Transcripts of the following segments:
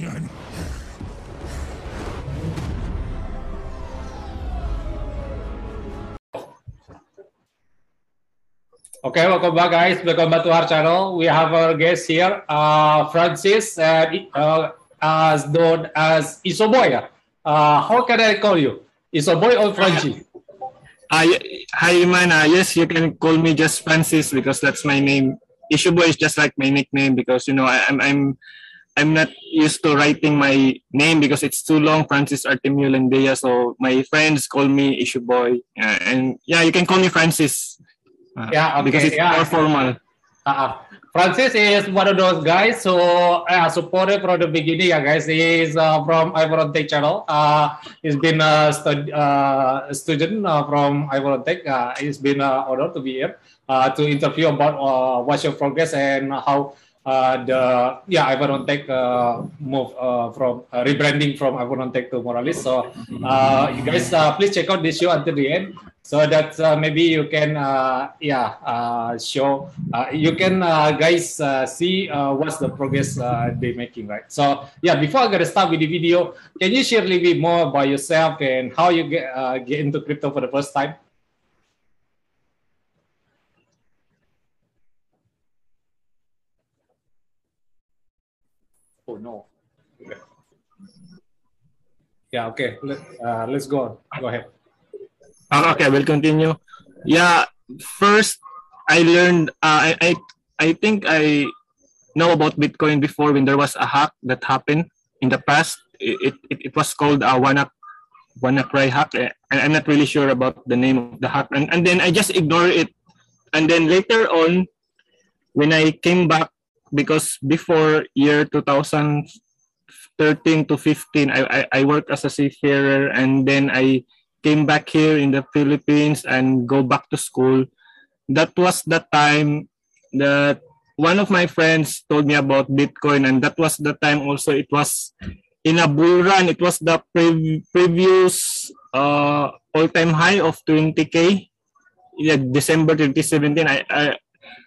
Patreon. Okay, welcome back, guys. Welcome back to our channel. We have our guest here, Francis, as known as Ishoboy. How can I call you? Ishoboy or Francis? Hi, Imana. Yes, you can call me just Francis because that's my name. Ishoboy is just like my nickname because you know I'm not used to writing my name because it's too long, Francis Artemio Lendea. So my friends call me Ishoboy, and yeah, you can call me Francis. Yeah, okay. Because it's more formal. Francis is one of those guys, so I supported from the beginning. Yeah, guys, he is from IvanOnTech channel. He's been a student from IvanOnTech. It's been an honor to be here to interview about what's your progress and how IvanOnTech move from rebranding from IvanOnTech to Moralis. So you guys please check out this show until the end, so that maybe you can show you can guys see what's the progress they're making, right? So yeah, before I get start with the video, can you share a little bit more about yourself and how you get into crypto for the first time? Oh no. Yeah, okay. Let's go on. Go ahead. Okay, we'll continue. Yeah, first I learned. I think I know about Bitcoin before when there was a hack that happened in the past. It was called a WannaCry hack. I'm not really sure about the name of the hack. And then I just ignored it. And then later on, when I came back, because before year 2013 to 15, I worked as a seafarer, and then I came back here in the Philippines and go back to school. That was the time that one of my friends told me about Bitcoin, and that was the time also it was in a bull run. It was the previous all-time high of 20K. Yeah, December 2017.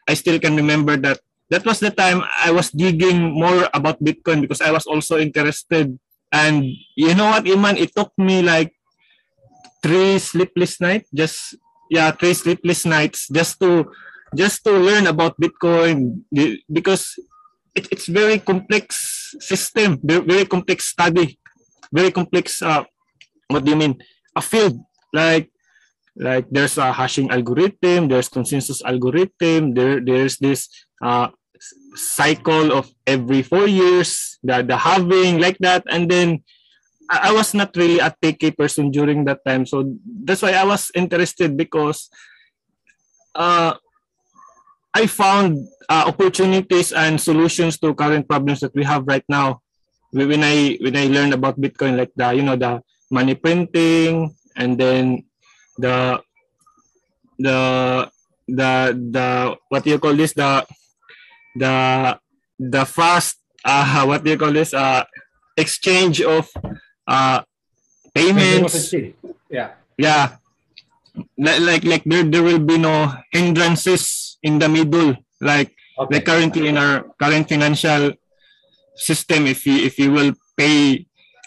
I still can remember that. That was the time I was digging more about Bitcoin because I was also interested. And you know what, Iman? It took me like 3 sleepless nights just to learn about Bitcoin because it's very complex system, very complex study, very complex. What do you mean? A field like there's a hashing algorithm, there's consensus algorithm, there's this cycle of every 4 years, the halving, like that. And then I was not really a techy person during that time, so that's why I was interested because I found opportunities and solutions to current problems that we have right now. When I learned about Bitcoin, like the money printing, and then the what do you call this, the fast exchange of payments. Yeah. Like there will be no hindrances in the middle. Like currently in our current financial system, if you will pay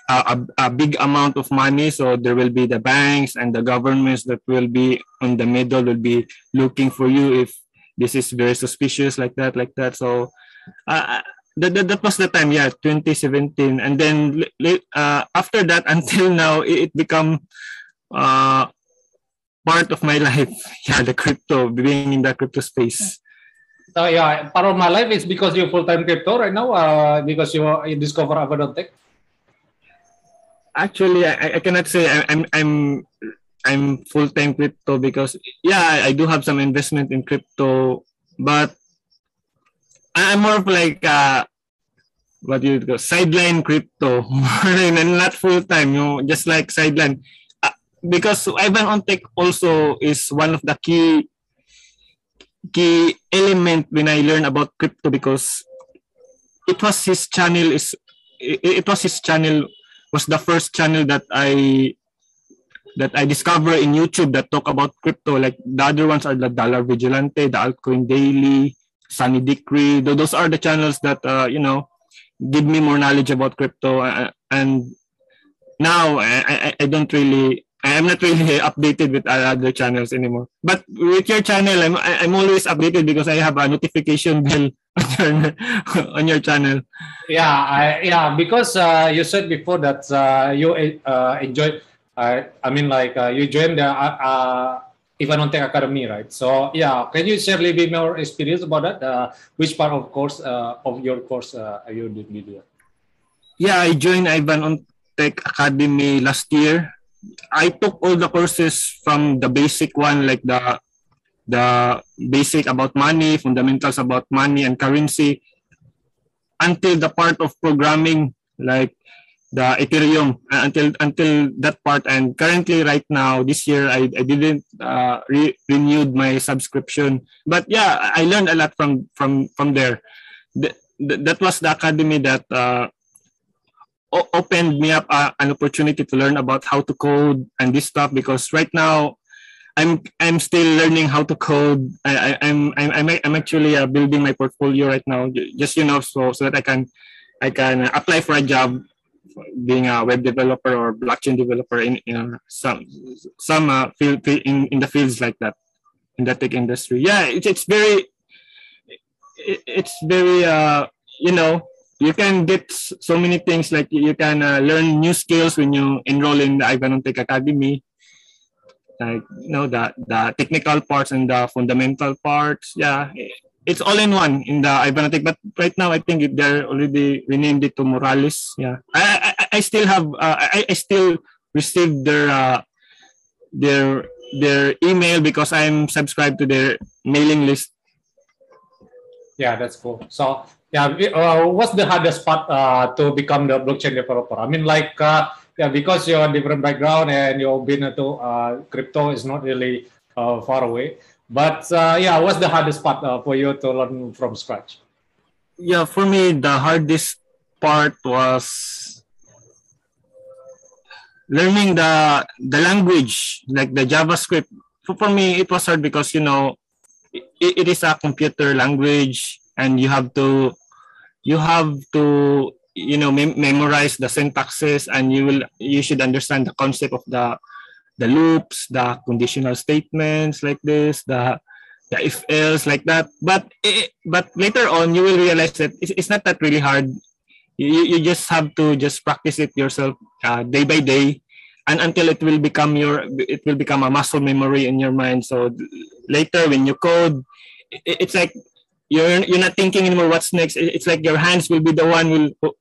a big amount of money, so there will be the banks and the governments that will be on the middle, will be looking for you if this is very suspicious, like that. So that was the time, yeah, 2017. And then after that, until now, it become part of my life. Yeah, the crypto, being in the crypto space. So yeah, part of my life is because you're full-time crypto right now, because you discover IvanOnTech. Actually, I cannot say I'm full-time crypto because, yeah, I do have some investment in crypto, but I'm more of like sideline crypto, and not full time. Just like sideline, because IvanOnTech also is one of the key element when I learn about crypto because it was his channel was the first channel that I discovered in YouTube that talk about crypto. Like the other ones are the Dollar Vigilante, the Altcoin Daily, Sunny Decree. Those are the channels that give me more knowledge about crypto. And now I don't really, I'm not really updated with other channels anymore. But with your channel, I'm always updated because I have a notification bell on your channel. Yeah, because you said before that you enjoyed. You joined the IvanOnTech Academy, right? So yeah, can you share a little bit more experience about that? Which part of course of your course you did video? Yeah, I joined IvanOnTech Academy last year. I took all the courses from the basic one, like the basic about money, fundamentals about money and currency, until the part of programming, like the Ethereum, until that part. And currently right now, this year, I didn't renewed my subscription. But yeah, I learned a lot from there. That was the academy that opened me up an opportunity to learn about how to code and this stuff, because right now I'm still learning how to code. I'm actually building my portfolio right now, just so that I can apply for a job, being a web developer or blockchain developer in some field in the fields like that, in the tech industry. Yeah, it's very you can get so many things, like you can learn new skills when you enroll in the IvanOnTech Academy, like the technical parts and the fundamental parts. Yeah, it's all in one in the IvanOnTech. But right now I think they're already renamed it to Moralis. Yeah, I still have I still received their email because I'm subscribed to their mailing list. Yeah, that's cool. So yeah, what's the hardest part to become the blockchain developer? Because your different background and you've been into crypto is not really far away. But yeah, what's the hardest part for you to learn from scratch? Yeah, for me, the hardest part was learning the language, like the JavaScript. For me, it was hard because, it is a computer language. And you have to memorize the syntaxes, and you should understand the concept of the loops, the conditional statements like this, the if else like that. But later on you will realize that it's not that really hard. You just have to practice it yourself day by day, and until it will become a muscle memory in your mind. So later when you code, it's like you're not thinking anymore what's next. It's like your hands will be the one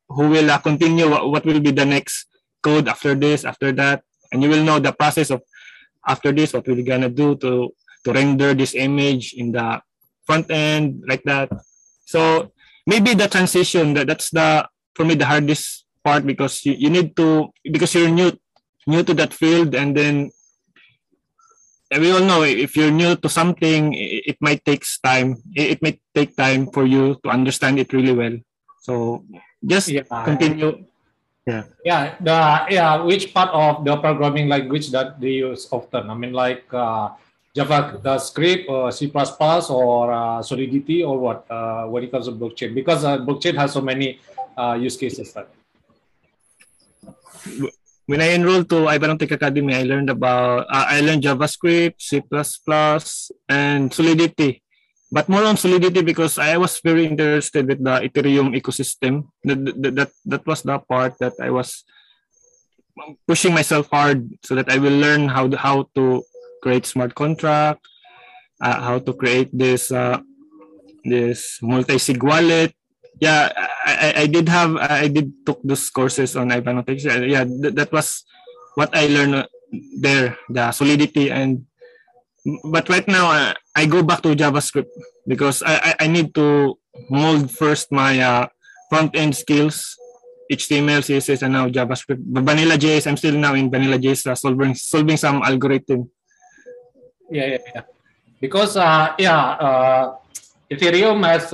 who will continue what will be the next code after this, after that, and you will know the process of after this what we're gonna do to render this image in the front end like that. So maybe the transition, that's for me the hardest part, because you need to, because you're new to that field, and then we all know if you're new to something, it might take time. It might take time for you to understand it really well. So just continue. Yeah. Yeah. Which part of the programming language that they use often? JavaScript or C++ or Solidity or what? When it comes to blockchain, because blockchain has so many use cases. Right? When I enrolled to IvanOnTech Academy, I learned JavaScript, C++, and Solidity, but more on Solidity because I was very interested with the Ethereum ecosystem. That was the part that I was pushing myself hard, so that I will learn how to create smart contract, how to create this multi-sig wallet. Yeah, I took those courses on IvanOnTech. Yeah, that was what I learned there, the Solidity. But right now I go back to JavaScript because I need to mold first my front end skills, HTML, CSS, and now JavaScript. But vanilla JS, I'm still now in vanilla JS, solving some algorithm. Yeah. Because Ethereum has,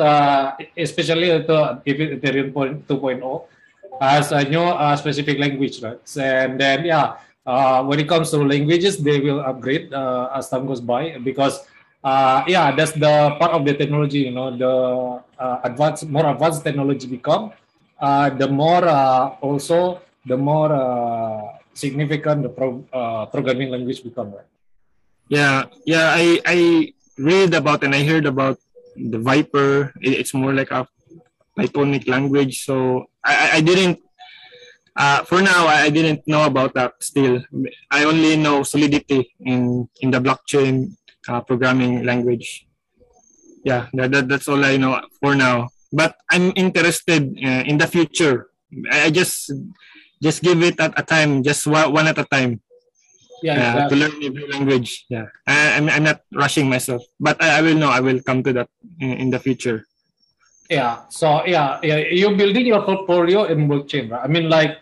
especially Ethereum 2.0, has a new specific language, right? And then, when it comes to languages, they will upgrade as time goes by, because, that's the part of the technology, the more advanced technology become, the more significant the programming language become, right? Yeah. I read about and I heard about the Vyper. It's more like a Pythonic language. So I didn't. For now, I didn't know about that. Still, I only know Solidity in the blockchain programming language. Yeah, that's all I know for now. But I'm interested in the future. I just give it at a time, just one at a time. Yeah, exactly. To learn every language. Yeah, I'm not rushing myself, but I will know. I will come to that in the future. Yeah. So yeah, you're building your portfolio in blockchain, right? I mean, like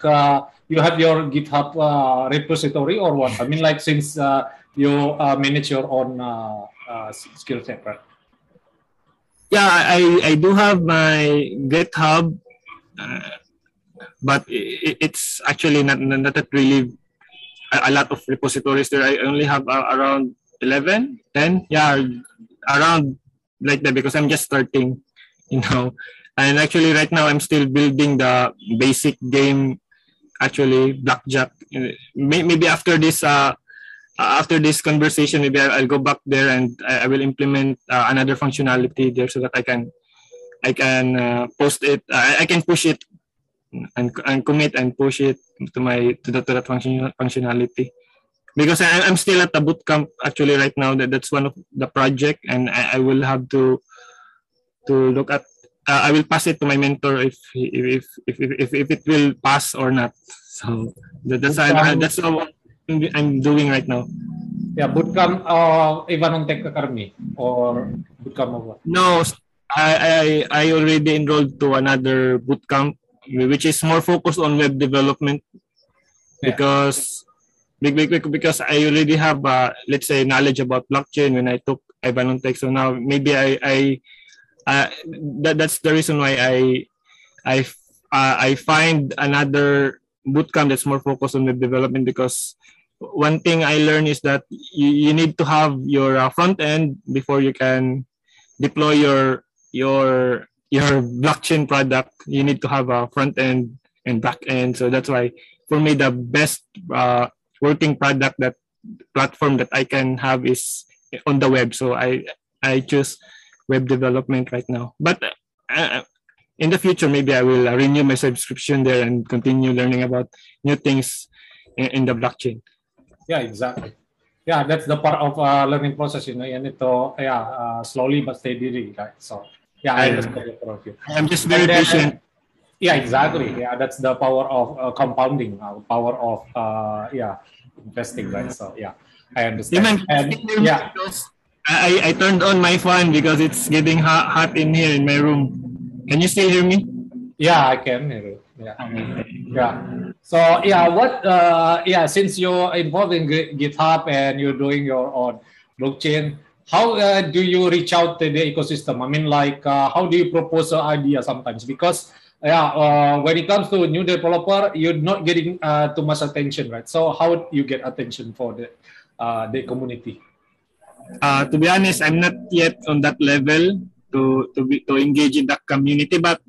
you have your GitHub repository or what? I mean, like since you manage your own skill set, right? Yeah, I do have my GitHub, but it's actually not really a lot of repositories there. I only have around 11, 10. Yeah, around like that because I'm just starting, you know. And actually right now I'm still building the basic game, actually blackjack. Maybe after this conversation, maybe I'll go back there and I will implement another functionality there so that I can post it. I can push it and commit and push it to that functionality, because I'm still at the bootcamp actually right now. That's one of the project, and I will have to look at. I will pass it to my mentor if it will pass or not. So that's all I'm doing right now. Yeah, bootcamp IvanOnTech Academy or bootcamp of what? No, I already enrolled to another bootcamp, which is more focused on web development, because I already have let's say knowledge about blockchain when I took IvanOnTech. So now maybe that's the reason why I find another bootcamp that's more focused on web development, because one thing I learned is that you need to have your front end before you can deploy your blockchain product. You need to have a front end and back end. So that's why for me the best working product that platform that I can have is on the web. So I choose web development right now. But in the future, maybe I will renew my subscription there and continue learning about new things in the blockchain. Yeah, exactly. Yeah, that's the part of learning process, you know. You need to slowly but steadily, right? So yeah, I understand your point of view. I'm just very patient. Yeah, exactly. Yeah, that's the power of compounding, power of investing, right? So yeah, I understand. I turned on my fan because it's getting hot in here in my room. Can you still hear me? Yeah, I can hear you. Yeah. So since you're involved in GitHub and you're doing your own blockchain, how do you reach out to the ecosystem? I mean, like, how do you propose an idea sometimes? Because when it comes to new developer, you're not getting too much attention, right? So how you get attention for the community? To be honest, I'm not yet on that level to engage in that community, but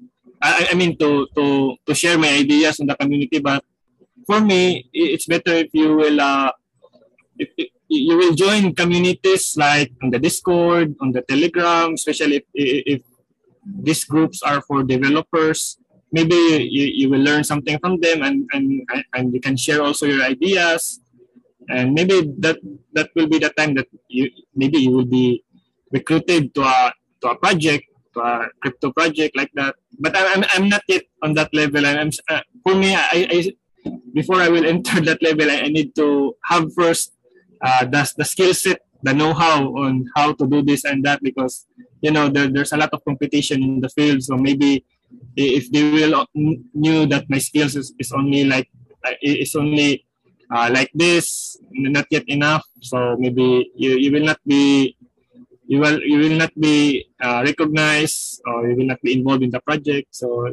I mean to share my ideas in the community. But for me, it's better if you will if you will join communities like on the Discord, on the Telegram, especially if these groups are for developers. Maybe you will learn something from them, and you can share also your ideas. And maybe that will be the time that you will be recruited to a project, to a crypto project like that. But I'm not yet on that level. And for me, before I will enter that level, I need to have first the skill set, the know-how on how to do this and that, because you know there's a lot of competition in the field. So maybe if they will knew that my skills is only like this, not yet enough. So maybe you will not be recognized, or you will not be involved in the project. So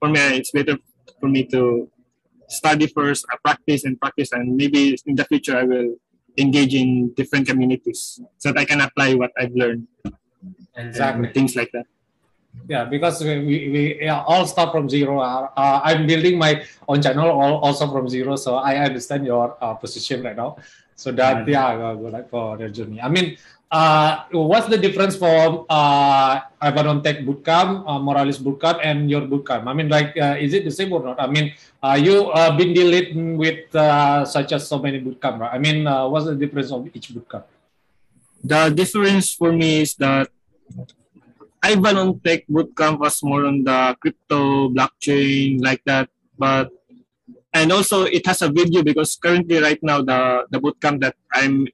for me, it's better for me to study first, practice, and maybe in the future I will engage in different communities so that I can apply what I've learned. Exactly. And things like that. Yeah, because we all start from zero. I'm building my own channel also from zero, so I understand your position right now. So that for their journey. I mean, what's the difference for IvanOnTech bootcamp, Moralis bootcamp, and your bootcamp? I mean, like, is it the same or not? I mean, you been dealing with such as so many bootcamp, right? I mean, what's the difference of each bootcamp? The difference for me is that IvanOnTech bootcamp was more on the crypto, blockchain, like that, but and also it has a video because currently right now the bootcamp that I am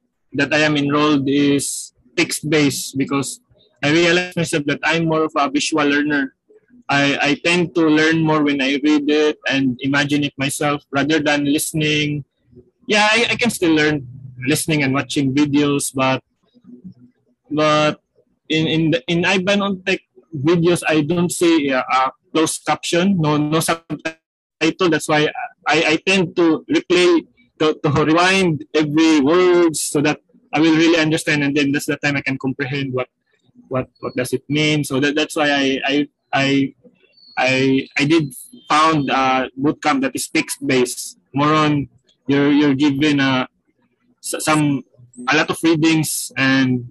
enrolled is text based because I realized myself that I'm more of a visual learner. I tend to learn more when I read it and imagine it myself rather than listening. Yeah, I can still learn listening and watching videos, but in IvanOnTech videos I don't see a closed caption, no subtitle. That's why I tend to replay, to rewind every word so that I will really understand, and then that's the time I can comprehend what does it mean. So that's why I did found a bootcamp that is text based, more on you're given a lot of readings, and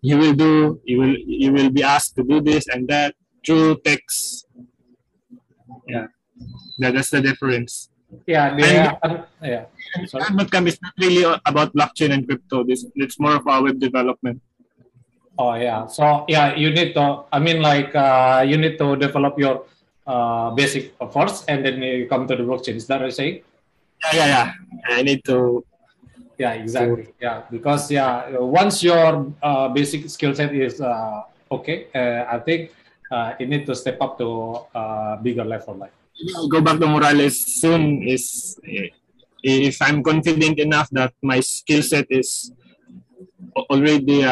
you will be asked to do this and that through text. Yeah. That's the difference. Yeah, Bootcamp is not really about blockchain and crypto. It's more of our web development. Oh yeah, so yeah, you need to. I mean, like you need to develop your basic first, and then you come to the blockchain. Is that what you're saying? Yeah. I need to. Yeah, exactly. Yeah, because once your basic skill set is okay, I think you need to step up to bigger level, like. I'll go back to Moralis soon is if I'm confident enough that my skill set is already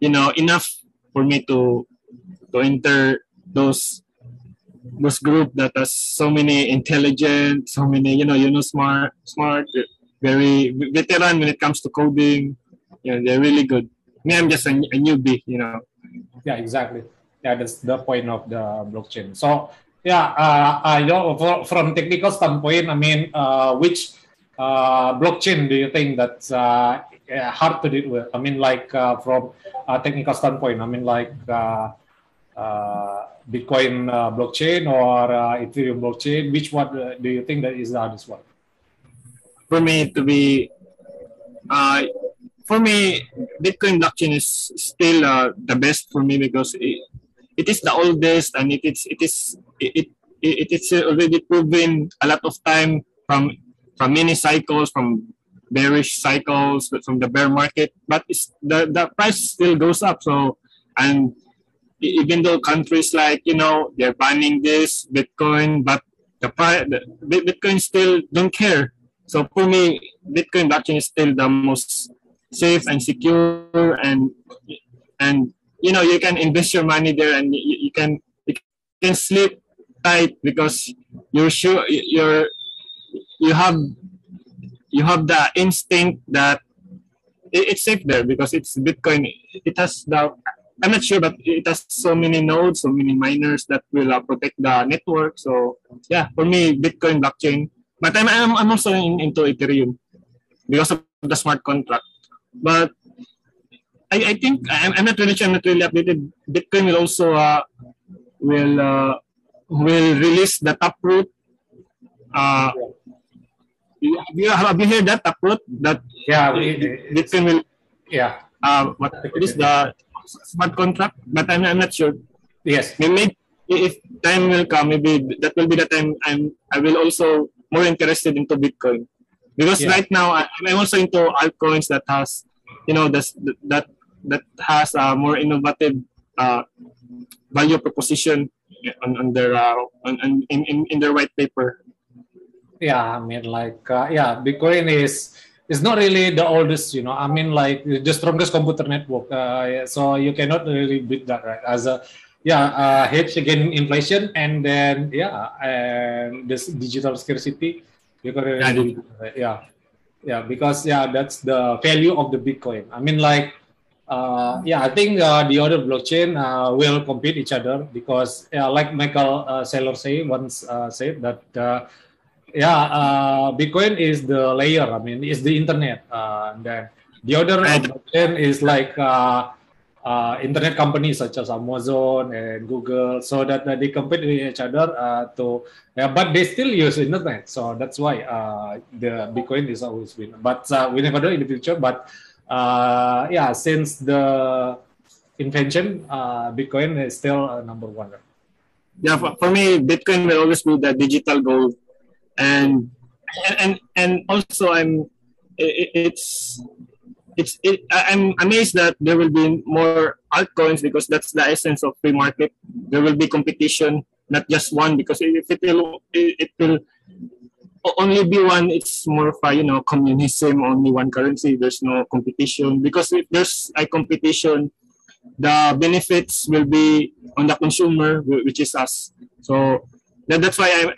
enough for me to enter those group that has so many intelligent, so many smart, very veteran when it comes to coding. They're really good. Me, I'm just a newbie. Yeah, exactly. Yeah, that's the point of the blockchain. So. Yeah, from technical standpoint, I mean, which blockchain do you think that's hard to deal with? I mean, like from a technical standpoint, I mean, like Bitcoin blockchain or Ethereum blockchain, which one do you think that is the hardest one? For me, Bitcoin blockchain is still the best for me because it is the oldest, and it is already proven a lot of time from many cycles, from bearish cycles, from the bear market. But the price still goes up. So, and even though countries like they're banning this Bitcoin, but the Bitcoin still don't care. So for me, Bitcoin blockchain is still the most safe and secure, and you can invest your money there, and you can sleep tight because you're sure you have the instinct that it's safe there because it's Bitcoin. It has I'm not sure, but it has so many nodes, so many miners that will protect the network. So yeah, for me, Bitcoin blockchain. But I'm also into Ethereum because of the smart contract. But I think I'm not really sure. I'm not really updated. Bitcoin will also will release the Taproot. Have you heard that Taproot? That Bitcoin will. Yeah. What is the smart contract? But I'm not sure. Yes. Maybe if time will come, maybe that will be the time I will also more interested into Bitcoin because right now I'm also into altcoins that has that has a more innovative value proposition on their in their white paper. Yeah, I mean, like Bitcoin is not really the oldest, I mean, like the strongest computer network. So you cannot really beat that, right? As a hedge against inflation, and then and this digital scarcity, you can really beat that, right? Because that's the value of the Bitcoin. I mean, like Yeah, I think the other blockchain will compete each other because, yeah, like Michael Saylor say once said that, Bitcoin is the layer. I mean, it's the internet. And then the other blockchain is like internet companies such as Amazon and Google, so that they compete with each other but they still use internet. So that's why the Bitcoin is always win. But we never know in the future. But since the invention, Bitcoin is still number one. Yeah, for me, Bitcoin will always be the digital gold, and also I'm amazed that there will be more altcoins because that's the essence of free market. There will be competition, not just one. Because if it will only be one, it's more of a, communism, only one currency, there's no competition. Because if there's a competition, the benefits will be on the consumer, which is us. So that's why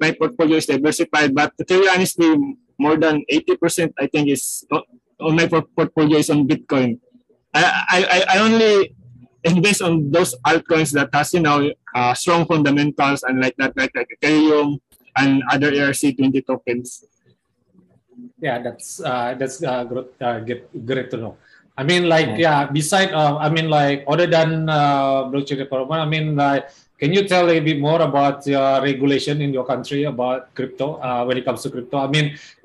my portfolio is diversified. But to tell you honestly, more than 80% I think is on my portfolio is on Bitcoin. I only invest on those altcoins that has strong fundamentals and like Ethereum and other ERC-20 tokens. Yeah, that's great to know. I mean, other than blockchain development, can you tell a bit more about regulation in your country about crypto? When it comes to crypto,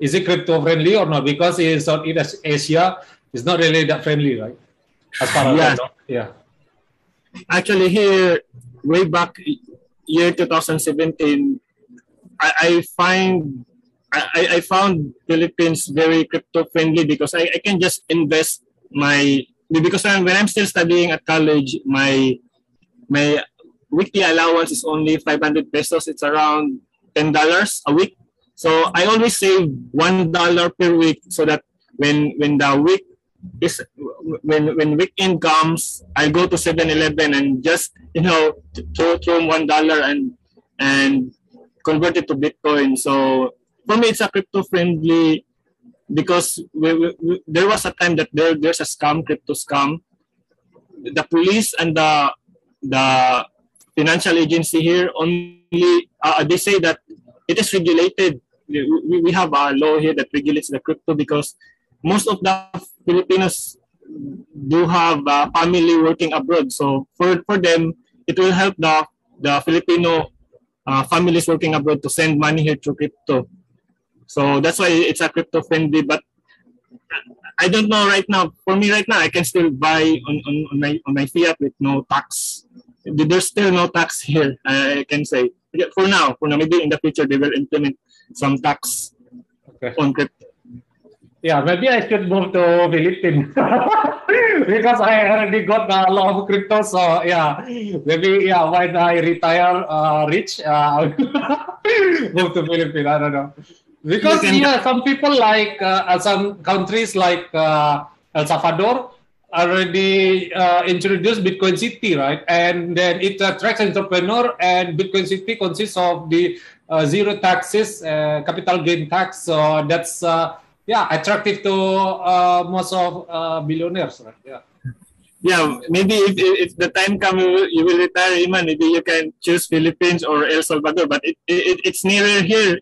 is it crypto friendly or not? Because in Southeast Asia, it's not really that friendly, right? As far as I know. Yeah. Actually, here way back year 2017. I found Philippines very crypto friendly because I can just invest when I'm still studying at college, my weekly allowance is only 500 pesos. It's around $10 a week. So I always save $1 per week so that when weekend comes, I go to 7-Eleven and just throw $1 and converted to Bitcoin. So for me, it's a crypto friendly because we there was a time that there's a scam, crypto scam. The police and the financial agency here only they say that it is regulated. We have a law here that regulates the crypto because most of the Filipinos do have a family working abroad. So for them, it will help the Filipino families working abroad to send money here through crypto. So that's why it's a crypto friendly, but I don't know right now. For me right now, I can still buy on my fiat with no tax. There's still no tax here, I can say. For now, maybe in the future, they will implement some tax on crypto. Yeah, maybe I should move to Philippines because I already got a lot of crypto. So when I retire rich, I will move to Philippines. I don't know because some people like some countries like El Salvador already introduced Bitcoin City, right? And then it attracts entrepreneur, and Bitcoin City consists of the zero taxes, capital gain tax. So that's attractive to most of billionaires, right? Yeah. Yeah, maybe if the time comes, you will retire, Iman. Maybe you can choose Philippines or El Salvador, but it's nearer here.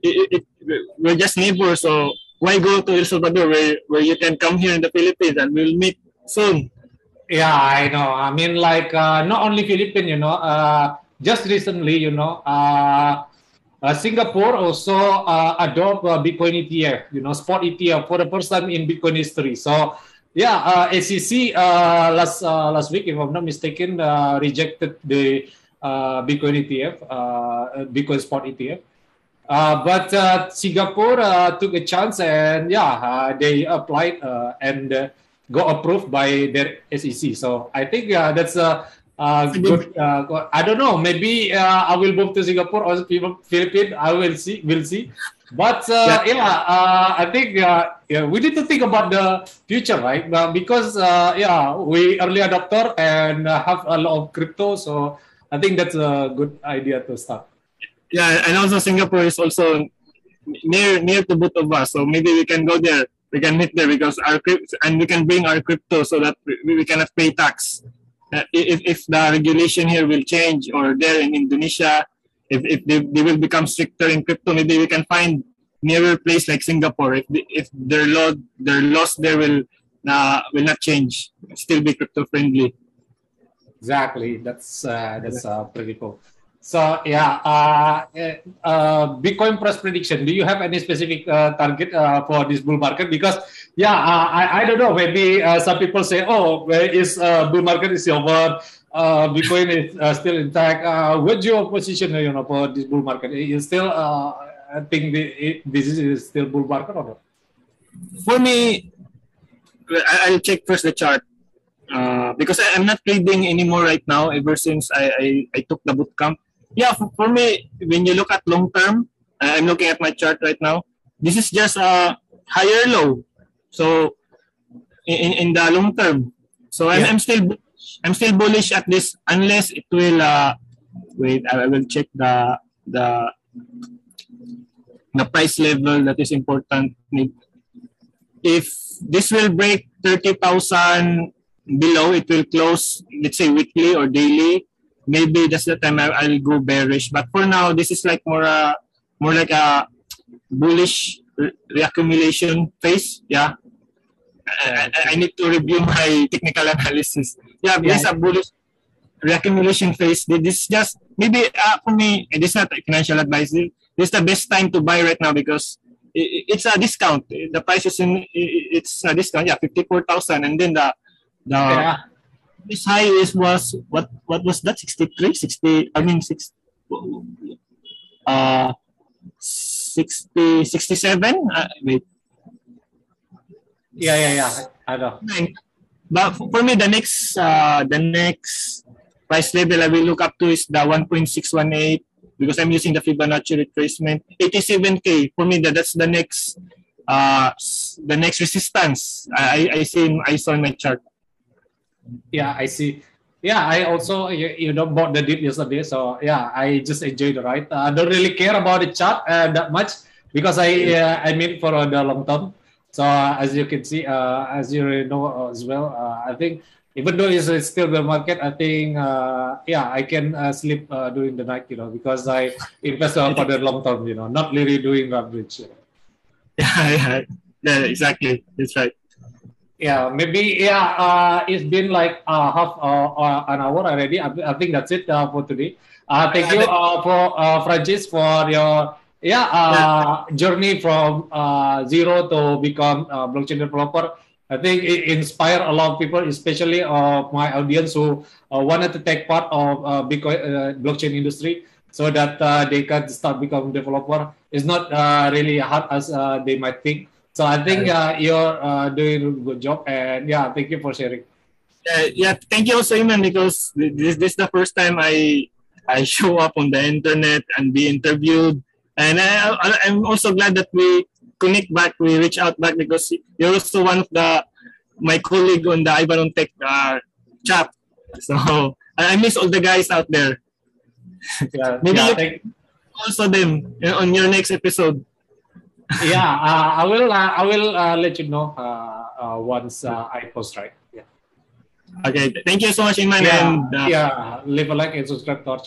We're just neighbors, so why go to El Salvador where you can come here in the Philippines and we'll meet soon? Yeah, I know. Not only Philippines, just recently, Singapore also adopt Bitcoin ETF, spot ETF for the first time in Bitcoin history. So, SEC last week, if I'm not mistaken, rejected the Bitcoin ETF, Bitcoin spot ETF. But Singapore took a chance and they applied and got approved by their SEC. So I think that's good. I don't know. Maybe I will move to Singapore or Philippines. I will see. We'll see. But I think we need to think about the future, right? Because we early adopter and have a lot of crypto. So I think that's a good idea to start. Yeah, and also Singapore is also near to both of us. So maybe we can go there. We can meet there because our and we can bring our crypto so that we cannot pay tax. If the regulation here will change, or there in Indonesia, if they will become stricter in crypto, maybe we can find nearer place like Singapore. If their laws there will not change, still be crypto friendly. Exactly, that's pretty cool. So yeah, Bitcoin price prediction. Do you have any specific target for this bull market? Because yeah, I don't know. Maybe some people say, oh, where is bull market is over? Bitcoin is still intact. What's your position, you know, for this bull market? You still think this is still bull market or not? For me, I'll check first the chart. Because I'm not trading anymore right now. Ever since I took the boot camp, yeah. For me, when you look at long term, I'm looking at my chart right now. This is just a higher low. So in the long term, so yeah. I'm still bullish at this, unless it will. Wait, I will check the price level that is important. If this will break 30,000. Below, it will close, let's say weekly or daily. Maybe that's the time I'll go bearish. But for now, this is like more like a bullish reaccumulation phase. Yeah, I need to review my technical analysis. Yeah, this is a bullish reaccumulation phase. This is just maybe for me. This is not financial advice. This is the best time to buy right now because it's a discount. The price is it's a discount. Yeah, 54,000, and then the yeah. This high was what was that 63 60 I mean 67 wait yeah I know. But for me the next price level I will look up to is the 1.618 because I'm using the Fibonacci retracement 87k. For me that's the next resistance I saw in my chart. Yeah, I see. Yeah, I also you know bought the dip yesterday, so yeah, I just enjoyed the ride. I don't really care about the chart that much because I mean for the long term. So as you can see, as you already know as well, I think even though it's still the market, I think yeah, I can sleep during the night, you know, because I invest for the long term, you know, not really doing average. You know. Yeah, exactly. That's right. Yeah, maybe yeah. It's been like half an hour already. I think that's it for today. Thank you for Francis for your journey from zero to become a blockchain developer. I think it inspired a lot of people, especially my audience who wanted to take part of Bitcoin blockchain industry, so that they can start becoming developer. It's not really hard as they might think. So I think you're doing a good job, and yeah, thank you for sharing. Yeah, thank you also, Iman, because this is the first time I show up on the internet and be interviewed, and I'm also glad that we connect back, we reach out back because you're also one of my colleague on the IvanOnTech chat. So I miss all the guys out there. Yeah, maybe also them on your next episode. Yeah, I will let you know once I post, right? Yeah. Okay. Thank you so much, Iman. Yeah. Leave a like and subscribe to our channel.